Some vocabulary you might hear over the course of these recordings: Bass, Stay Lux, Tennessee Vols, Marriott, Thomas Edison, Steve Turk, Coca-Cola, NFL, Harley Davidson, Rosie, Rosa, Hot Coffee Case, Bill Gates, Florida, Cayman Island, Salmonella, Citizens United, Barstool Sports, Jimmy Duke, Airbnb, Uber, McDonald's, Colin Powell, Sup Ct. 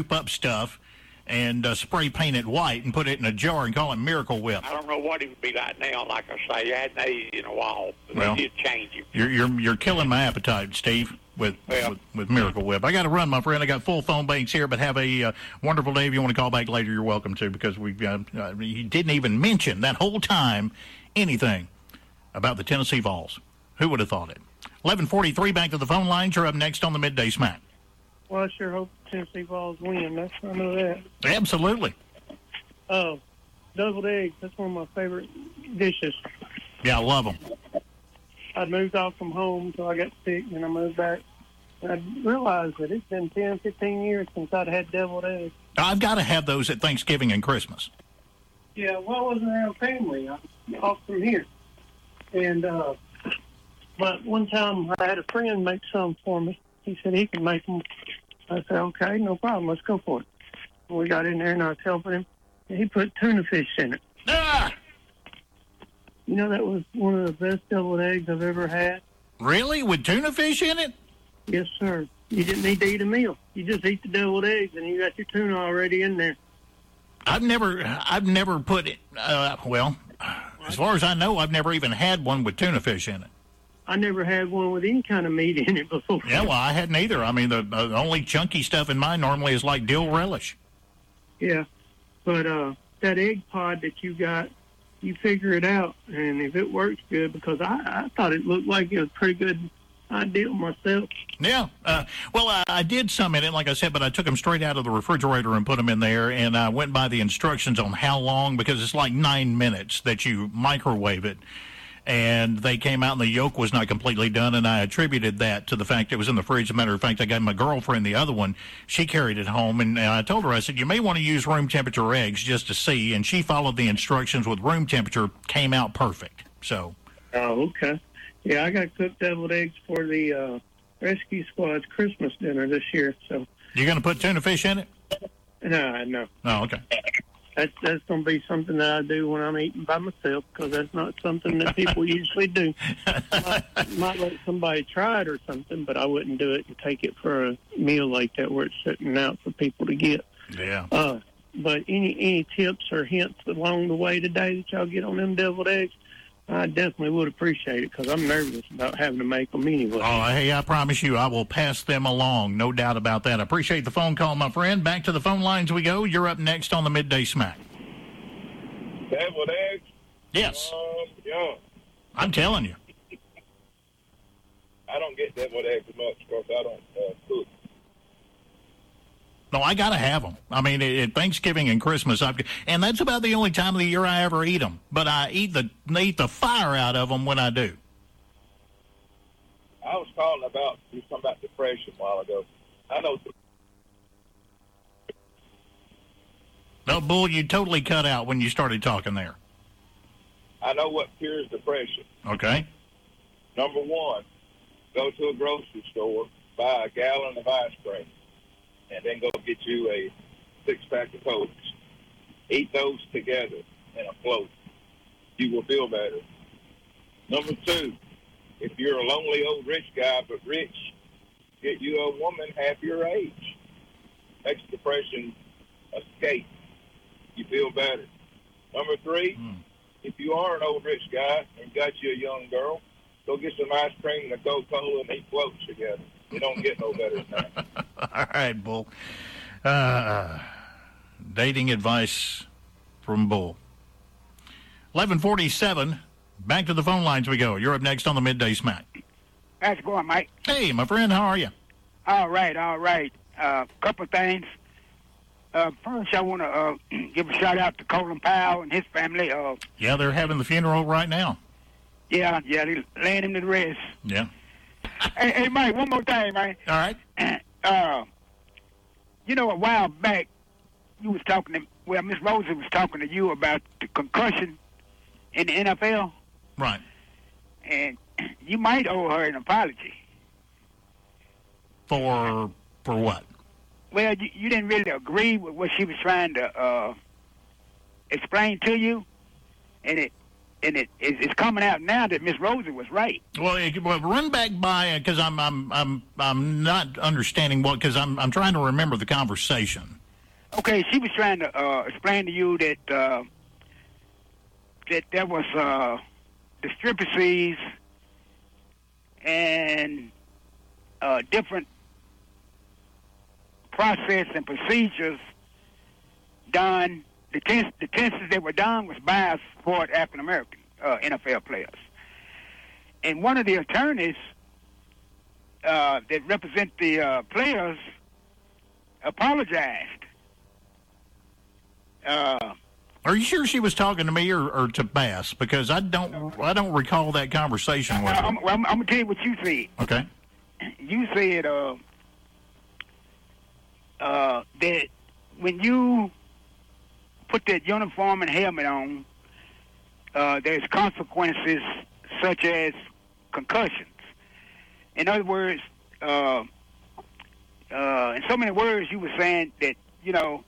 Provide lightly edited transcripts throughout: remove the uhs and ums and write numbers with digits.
scoop up stuff and spray paint it white and put it in a jar and call it Miracle Whip. I don't know what it would be like now. Like I say, I hadn't aged in a while. Well, they did change it. You're killing my appetite, Steve, with Miracle Whip. I got to run, my friend. I got full phone banks here, but have a wonderful day. If you want to call back later, you're welcome to, because we you didn't even mention that whole time anything about the Tennessee Vols. Who would have thought it? 11:43, back to the phone lines. You're up next on the Midday Smack. Well, I sure hope Tennessee Vols win. That's I know that. Absolutely. Oh, deviled eggs. That's one of my favorite dishes. Yeah, I love them. I moved off from home until I got sick, and I moved back. And I realized that it's been 10, 15 years since I'd had deviled eggs. I've got to have those at Thanksgiving and Christmas. Yeah, well, I wasn't around family. I was off from here. And, but one time I had a friend make some for me. He said he could make them. I said, okay, no problem. Let's go for it. And we got in there, and I was helping him. And he put tuna fish in it. Ah! You know, that was one of the best deviled eggs I've ever had. Really? With tuna fish in it? Yes, sir. You didn't need to eat a meal. You just eat the deviled eggs, and you got your tuna already in there. I've never put it, well, as far as I know, I've never even had one with tuna fish in it. I never had one with any kind of meat in it before. Yeah, well, I hadn't either. I mean, the only chunky stuff in mine normally is like dill relish. Yeah, but that egg pod that you got, you figure it out, and if it works good, because I thought it looked like it was pretty good. I did myself. Yeah. Well, I did some in it, like I said, but I took them straight out of the refrigerator and put them in there, and I went by the instructions on how long, because it's like 9 minutes that you microwave it. And they came out, and the yolk was not completely done, and I attributed that to the fact it was in the fridge. As a matter of fact, I got my girlfriend, the other one, she carried it home, and I told her, I said, you may want to use room temperature eggs just to see, and she followed the instructions with room temperature, came out perfect. So. Oh, okay. Yeah, I got cooked deviled eggs for the Rescue Squad's Christmas dinner this year. So. You're going to put tuna fish in it? No. Oh, okay. That's going to be something that I do when I'm eating by myself, because that's not something that people usually do. Might let somebody try it or something, but I wouldn't do it and take it for a meal like that where it's sitting out for people to get. Yeah. But any tips or hints along the way today that y'all get on them deviled eggs, I definitely would appreciate it, because I'm nervous about having to make them anyway. Oh, hey, I promise you I will pass them along. No doubt about that. I appreciate the phone call, my friend. Back to the phone lines we go. You're up next on the Midday Smack. Deviled eggs? Yes. Yeah. I'm telling you. I don't get deviled eggs much because I don't cook. No, I got to have them. I mean, at Thanksgiving and Christmas, and that's about the only time of the year I ever eat them. But I eat the fire out of them when I do. I was talking about, you were talking about depression a while ago. I know. No, Bull, you totally cut out when you started talking there. I know what cures depression. Okay. Number one, go to a grocery store, buy a gallon of ice cream, and then go get you a six-pack of Cokes. Eat those together and a float. You will feel better. Number two, if you're a lonely old rich guy, but rich, get you a woman half your age. Makes depression escape. You feel better. Number three, if you are an old rich guy and got you a young girl, go get some ice cream and a Coca-Cola and eat floats together. You don't get no better than that. All right, Bull. Dating advice from Bull. 11:47, back to the phone lines we go. You're up next on the Midday Smack. How's it going, Mike? Hey, my friend, how are you? All right. Couple things. First, I want to give a shout-out to Colin Powell and his family. Yeah, they're having the funeral right now. Yeah, they're laying him to rest. Yeah. Hey, Mike, one more thing, man. All right. You know, a while back, Miss Rosie was talking to you about the concussion in the NFL. Right. And you might owe her an apology. For what? Well, you didn't really agree with what she was trying to explain to you, and it And it's coming out now that Miss Rosie was right. Well, run back by because I'm not understanding what because I'm trying to remember the conversation. Okay, she was trying to explain to you that there was discrepancies and different process and procedures done. The tests that were done was biased for African-American NFL players. And one of the attorneys that represent the players apologized. Are you sure she was talking to me or to Bass? Because I don't recall that conversation with her. I'm going to tell you what you said. Okay. You said that when you put that uniform and helmet on, there's consequences such as concussions. In other words, in so many words, you were saying that, you know,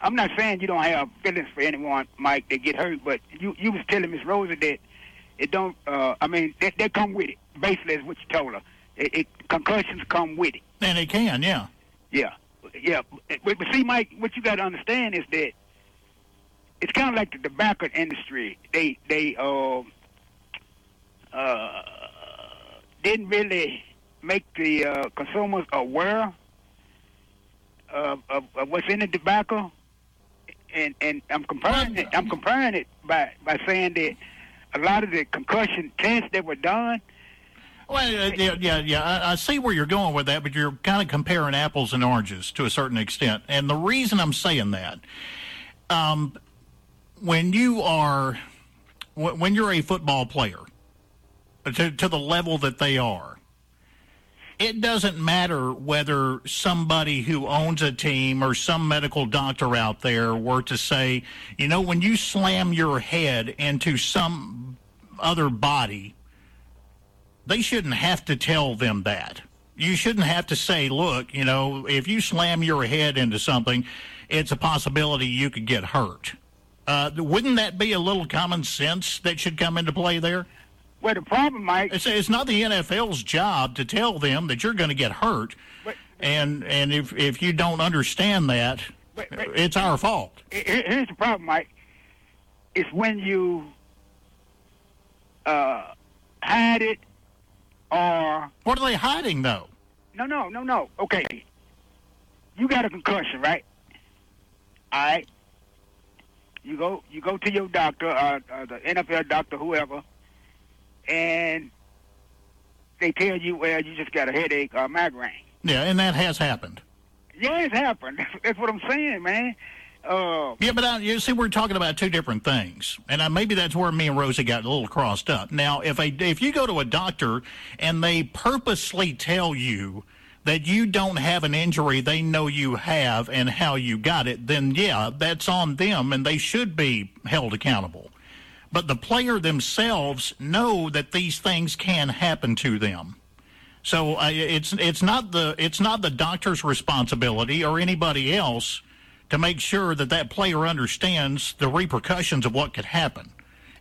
I'm not saying you don't have feelings for anyone, Mike, that get hurt, but you was telling Miss Rosa that it don't, they come with it. Basically, is what you told her. Concussions come with it. And they can, yeah. Yeah. Yeah, but see, Mike, what you got to understand is that it's kind of like the tobacco industry. They didn't really make the consumers aware of what's in the tobacco, and I'm comparing it by saying that a lot of the concussion tests that were done. Well, yeah. I see where you're going with that, but you're kind of comparing apples and oranges to a certain extent. And the reason I'm saying that, when you're a football player, to the level that they are, it doesn't matter whether somebody who owns a team or some medical doctor out there were to say, you know, when you slam your head into some other body, they shouldn't have to tell them that. You shouldn't have to say, look, you know, if you slam your head into something, it's a possibility you could get hurt. Wouldn't that be a little common sense that should come into play there? Well, the problem, Mike... It's not the NFL's job to tell them that you're going to get hurt, and if you don't understand that, it's our fault. Here's the problem, Mike. It's when you hide it. What are they hiding, though? No. Okay. You got a concussion, right? All right. You go to your doctor, the NFL doctor, whoever, and they tell you, well, you just got a headache or a migraine. Yeah, and that has happened. Yeah, it's happened. That's what I'm saying, man. Yeah, but you see, we're talking about two different things, and maybe that's where me and Rosie got a little crossed up. Now, if you go to a doctor and they purposely tell you that you don't have an injury they know you have and how you got it, then, yeah, that's on them, and they should be held accountable. But the player themselves know that these things can happen to them. So it's not the doctor's responsibility or anybody else to make sure that player understands the repercussions of what could happen.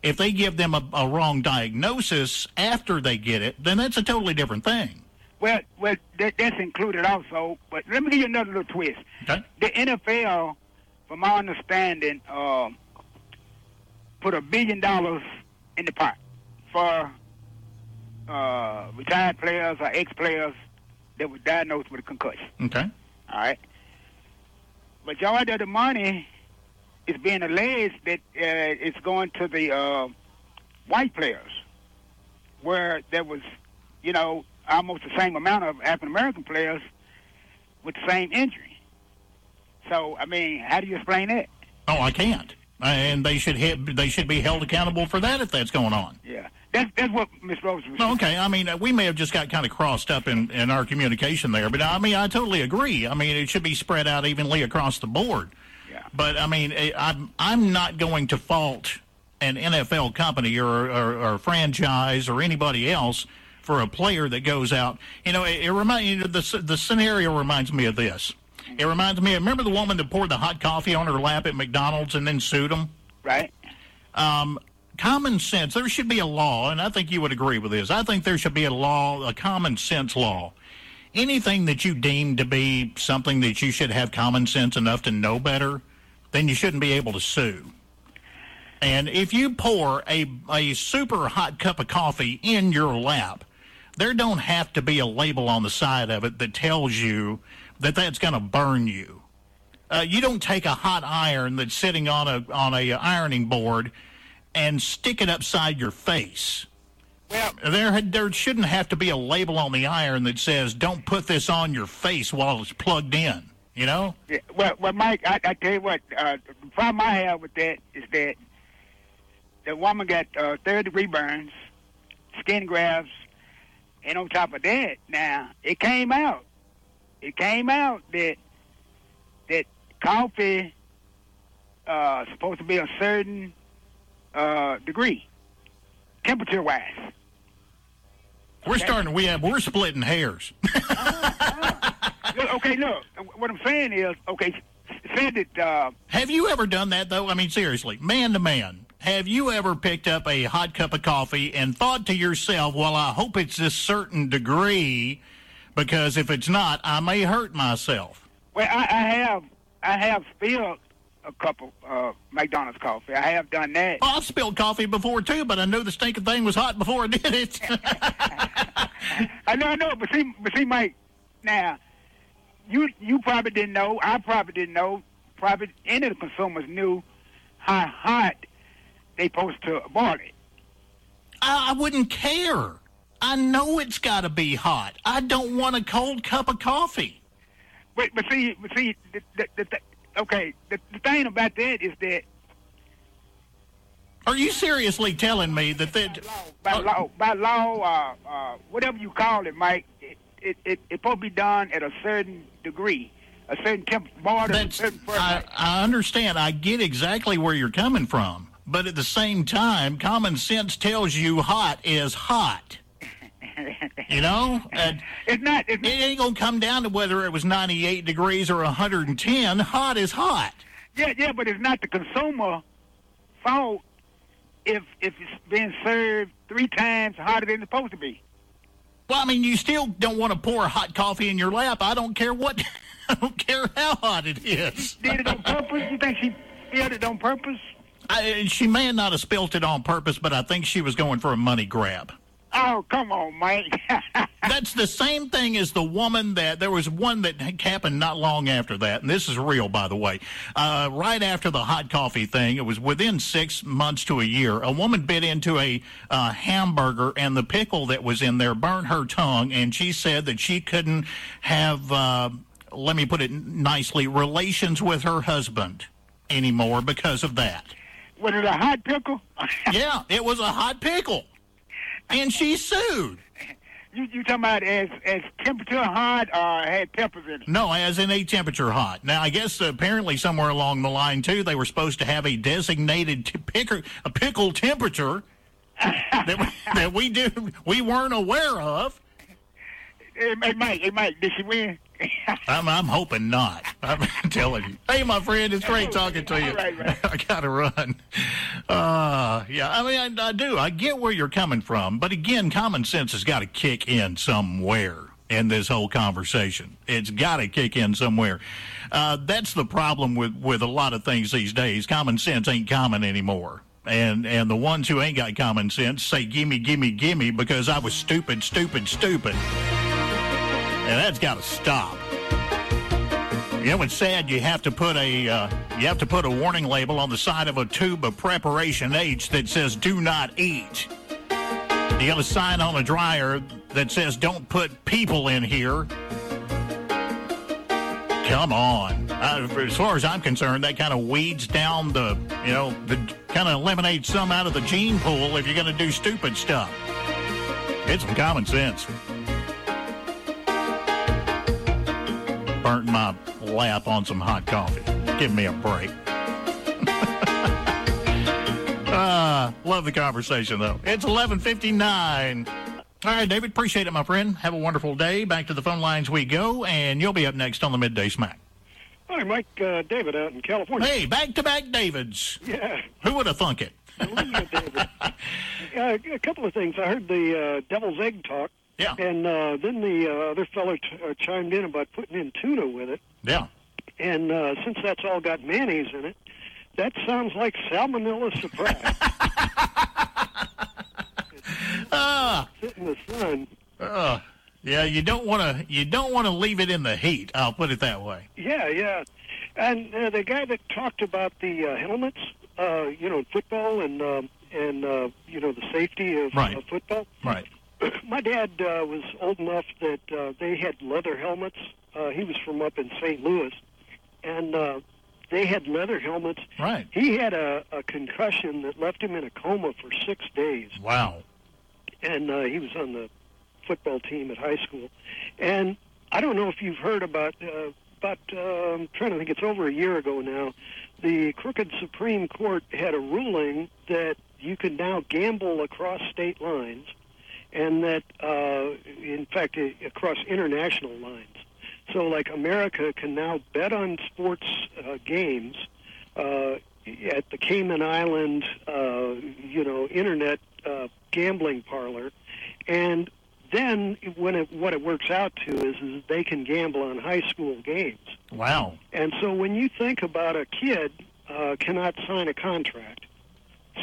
If they give them a wrong diagnosis after they get it, then that's a totally different thing. Well, that's included also. But let me give you another little twist. Okay. The NFL, from my understanding, put $1 billion in the pot for retired players or ex-players that were diagnosed with a concussion. Okay. All right. Majority of the money is being alleged that it's going to the white players, where there was, you know, almost the same amount of African-American players with the same injury. So, I mean, how do you explain that? Oh, I can't. And they should be held accountable for that if that's going on. Yeah, that's what Miss Rose was saying. Okay, I mean, we may have just got kind of crossed up in our communication there, but I mean, I totally agree. I mean, it should be spread out evenly across the board. Yeah. But I mean, I'm not going to fault an NFL company or franchise or anybody else for a player that goes out. You know, it reminds you know, the scenario reminds me of this. It reminds me, remember the woman that poured the hot coffee on her lap at McDonald's and then sued them? Right. common sense. There should be a law, and I think you would agree with this. I think there should be a law, a common sense law. Anything that you deem to be something that you should have common sense enough to know better, then you shouldn't be able to sue. And if you pour a super hot cup of coffee in your lap, there don't have to be a label on the side of it that tells you that that's going to burn you. You don't take a hot iron that's sitting on a ironing board and stick it upside your face. Well, there shouldn't have to be a label on the iron that says, don't put this on your face while it's plugged in, you know? Yeah, well, Mike, I tell you what, the problem I have with that is that the woman got third-degree burns, skin grafts, and on top of that, now, it came out that coffee supposed to be a certain degree, temperature-wise. We're splitting hairs. Okay, look, what I'm saying is, say that... have you ever done that, though? I mean, seriously, man to man, have you ever picked up a hot cup of coffee and thought to yourself, well, I hope it's this certain degree, because if it's not, I may hurt myself? Well, I have spilled a cup of McDonald's coffee. I have done that. Well, I've spilled coffee before, too, but I knew the stinking thing was hot before I did it. I know, but see, Mike, now, you probably didn't know, I probably didn't know, probably any of the consumers knew how hot they supposed to abort it. I wouldn't care. I know it's got to be hot. I don't want a cold cup of coffee. But see, the thing about that is that... Are you seriously telling me that... By law, whatever you call it, Mike, it supposed to be done at a certain degree, a certain temperature. I understand. I get exactly where you're coming from. But at the same time, common sense tells you hot is hot. You know? It ain't going to come down to whether it was 98 degrees or 110. Hot is hot. Yeah, but it's not the consumer's fault if it's been served 3 times hotter than it's supposed to be. Well, I mean, you still don't want to pour hot coffee in your lap. I don't care how hot it is. She did it on purpose? You think she spilled it on purpose? She may not have spilt it on purpose, but I think she was going for a money grab. Oh, come on, Mike. That's the same thing as the woman that, there was one that happened not long after that, and this is real, by the way. Right after the hot coffee thing, it was within 6 months to a year, a woman bit into a hamburger, and the pickle that was in there burned her tongue, and she said that she couldn't have, let me put it nicely, relations with her husband anymore because of that. Was it a hot pickle? Yeah, it was a hot pickle. And she sued. You talking about as temperature hot or had peppers in it? No, as in a temperature hot. Now, I guess apparently somewhere along the line, too, they were supposed to have a designated pickle temperature that we weren't aware of. Hey, Mike, did she win? I'm hoping not. I'm telling you. Hey, my friend, it's great talking to you. All right. I got to run. Yeah, I mean, I do. I get where you're coming from. But again, common sense has got to kick in somewhere in this whole conversation. It's got to kick in somewhere. That's the problem with a lot of things these days. Common sense ain't common anymore. And the ones who ain't got common sense say, gimme, gimme, gimme, because I was stupid, stupid, stupid. And that's got to stop. You know, it's sad you have to put a warning label on the side of a tube of Preparation H that says "Do not eat." You have a sign on a dryer that says "Don't put people in here." Come on. As far as I'm concerned, that kind of weeds down kind of eliminates some out of the gene pool if you're going to do stupid stuff. Get some common sense. Burnt my lap on some hot coffee. Give me a break. Love the conversation, though. It's 11:59. All right, David, appreciate it, my friend. Have a wonderful day. Back to the phone lines we go, and you'll be up next on the Midday Smack. Hi, Mike. David out in California. Hey, back-to-back Davids. Yeah. Who would have thunk it? A couple of things. I heard the devil's egg talk. Yeah. And then the other fellow chimed in about putting in tuna with it. Yeah. And since that's all got mayonnaise in it, that sounds like salmonella surprise. Sit in the sun. Yeah, you don't want to leave it in the heat. I'll put it that way. Yeah. And the guy that talked about the helmets, football and the safety of football. Right. My dad was old enough that they had leather helmets. He was from up in St. Louis, and they had leather helmets. Right. He had a concussion that left him in a coma for 6 days. Wow. And he was on the football team at high school. And I don't know if you've heard about, I'm trying to think, it's over a year ago now, the crooked Supreme Court had a ruling that you can now gamble across state lines and that, in fact, across international lines. So, like, America can now bet on sports games at the Cayman Island, internet gambling parlor, and then what it works out to is they can gamble on high school games. Wow. And so when you think about a kid cannot sign a contract,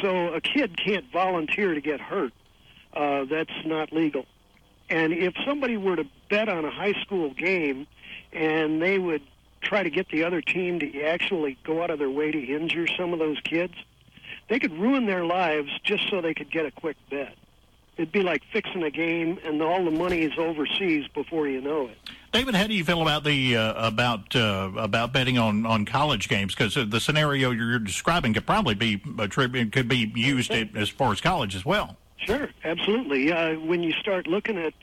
so a kid can't volunteer to get hurt. That's not legal. And if somebody were to bet on a high school game and they would try to get the other team to actually go out of their way to injure some of those kids, they could ruin their lives just so they could get a quick bet. It'd be like fixing a game, and all the money is overseas before you know it. David, how do you feel about the about betting on college games? Because the scenario you're describing could probably be used as far as college as well. Sure, absolutely. When you start looking at,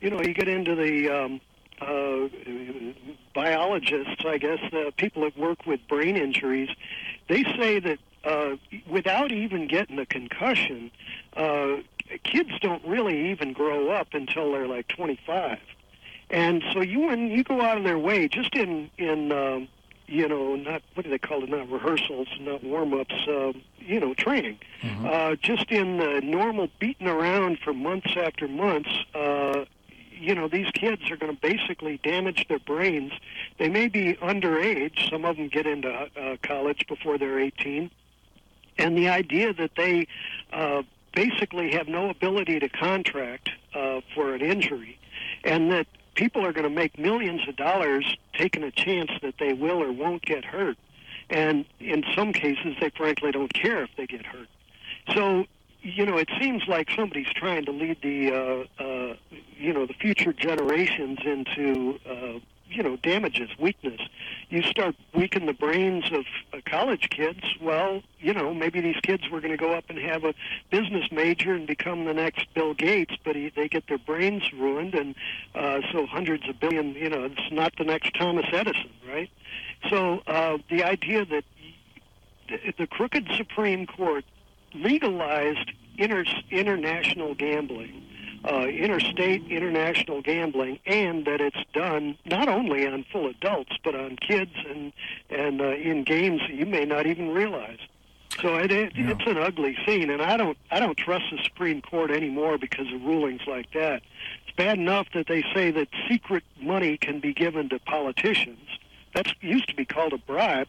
you get into the biologists, I guess, the people that work with brain injuries, they say that without even getting a concussion, kids don't really even grow up until they're like 25. And so when you go out of their way, just not, what do they call it, not rehearsals, not warm-ups, training. Mm-hmm. Just in the normal beating around for months after months, these kids are going to basically damage their brains. They may be underage. Some of them get into college before they're 18. And the idea that they basically have no ability to contract for an injury and that people are going to make millions of dollars taking a chance that they will or won't get hurt. And in some cases, they frankly don't care if they get hurt. So, it seems like somebody's trying to lead the future generations into, damages, weakness. You start weakening the brains of college kids, well, maybe these kids were going to go up and have a business major and become the next Bill Gates, but they get their brains ruined, and so hundreds of billion, it's not the next Thomas Edison, right? So the idea that the crooked Supreme Court legalized international gambling, interstate international gambling, and that it's done not only on full adults but on kids and in games that you may not even realize. So it's an ugly scene, and I don't trust the Supreme Court anymore because of rulings like that. It's bad enough that they say that secret money can be given to politicians. That used to be called a bribe,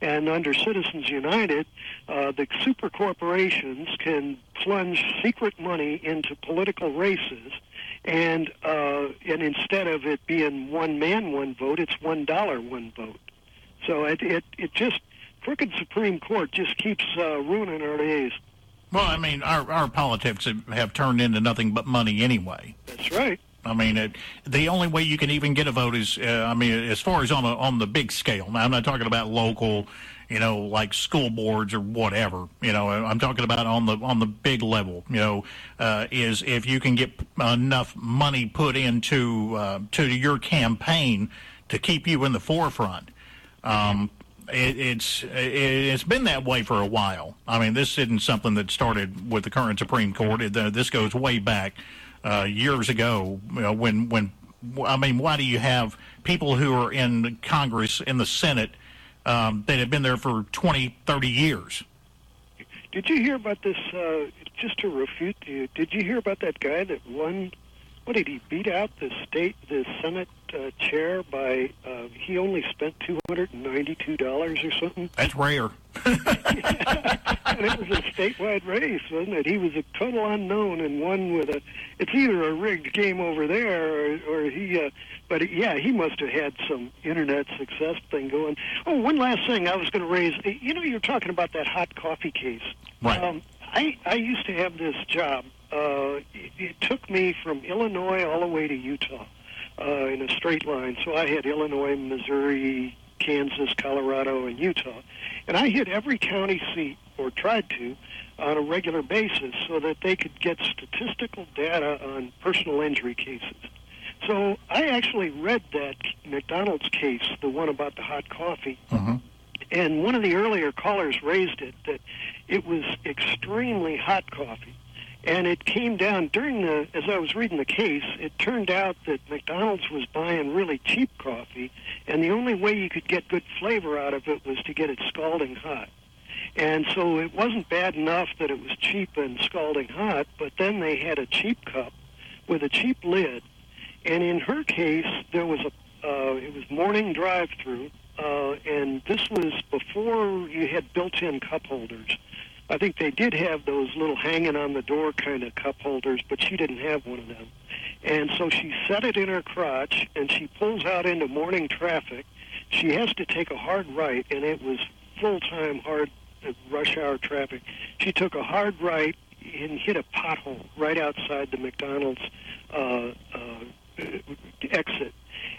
and under Citizens United, the super corporations can plunge secret money into political races, and instead of it being one man, one vote, it's $1, one vote. So it just, crooked Supreme Court just keeps ruining our days. Well, I mean, our politics have turned into nothing but money anyway. That's right. I mean, the only way you can even get a vote is, as far as on the big scale. Now, I'm not talking about local, like school boards or whatever. I'm talking about on the big level. Is if you can get enough money put into to your campaign to keep you in the forefront. It's been that way for a while. I mean, this isn't something that started with the current Supreme Court. This goes way back. Years ago, why do you have people who are in Congress, in the Senate, that have been there for 20, 30 years? Did you hear about this, just to refute you, did you hear about that guy that won, what did he beat out the Senate chair by, he only spent $292 or something? That's rare. And it was a statewide race, wasn't it? He was a total unknown and won with a, it's either a rigged game over there or he, but yeah, he must have had some internet success thing going. Oh, one last thing I was going to raise. You know, you're talking about that hot coffee case. Right. I used to have this job. It took me from Illinois all the way to Utah in a straight line. So I had Illinois, Missouri, Kansas, Colorado, and Utah. And I hit every county seat, or tried to, on a regular basis so that they could get statistical data on personal injury cases. So I actually read that McDonald's case, the one about the hot coffee. Uh-huh. And one of the earlier callers raised it, that it was extremely hot coffee. And it came down during the, as I was reading the case, it turned out that McDonald's was buying really cheap coffee, and the only way you could get good flavor out of it was to get it scalding hot. And so it wasn't bad enough that it was cheap and scalding hot, but then they had a cheap cup with a cheap lid. And in her case, there was a, it was morning drive-through, and this was before you had built-in cup holders. I think they did have those little hanging-on-the-door kind of cup holders, but she didn't have one of them. And so she set it in her crotch, and she pulls out into morning traffic. She has to take a hard right, and it was full-time hard rush-hour traffic. She took a hard right and hit a pothole right outside the McDonald's exit.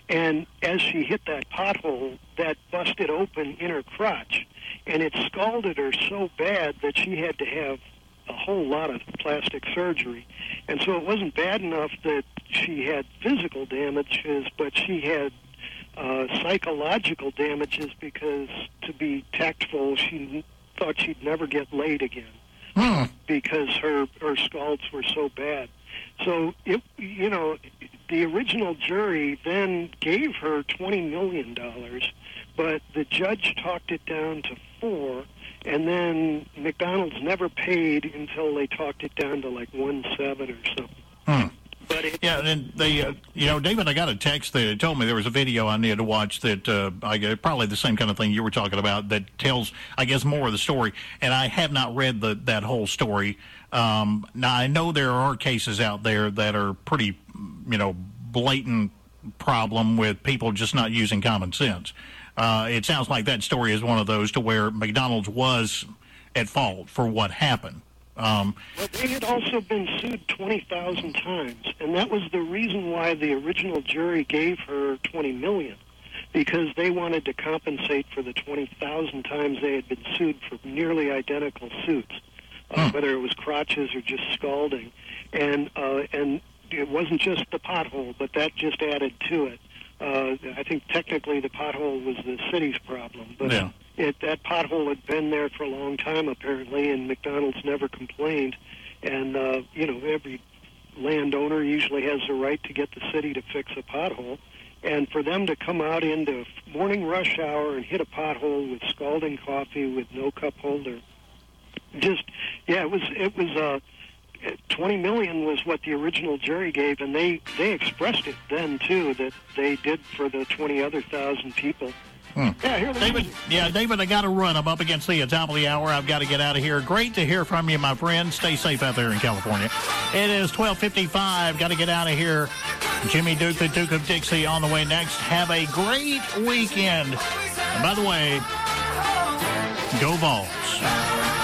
And as she hit that pothole, that busted open in her crotch, and it scalded her so bad that she had to have a whole lot of plastic surgery. And so it wasn't bad enough that she had physical damages, but she had psychological damages because, to be tactful, she thought she'd never get laid again because her scalds were so bad. So, you know, the original jury then gave her $20 million, but the judge talked it down to $4 million, and then McDonald's never paid until they talked it down to like $1.7 million or something. But yeah, and they, you know, David, I got a text that told me there was a video I needed to watch that probably the same kind of thing you were talking about that tells, I guess, more of the story. And I have not read that whole story. Now, I know there are cases out there that are pretty, you know, blatant problem with people just not using common sense. It sounds like that story is one of those to where McDonald's was at fault for what happened. Well, they had also been sued 20,000 times, and that was the reason why the original jury gave her $20 million, because they wanted to compensate for the 20,000 times they had been sued for nearly identical suits, whether it was crotches or just scalding. And it wasn't just the pothole, but that just added to it. I think technically the pothole was the city's problem, but... Yeah. That pothole had been there for a long time, apparently, and McDonald's never complained. And, you know, every landowner usually has the right to get the city to fix a pothole. And for them to come out into morning rush hour and hit a pothole with scalding coffee with no cup holder, just, yeah, it was $20 million was what the original jury gave, and they expressed it then, too, that they did for the 20 other thousand people. Yeah, David, I got to run. I'm up against the top of the hour. I've got to get out of here. Great to hear from you, my friend. Stay safe out there in California. It is 12:55. Got to get out of here. Jimmy Duke, the Duke of Dixie, on the way next. Have a great weekend. And by the way, go Vols.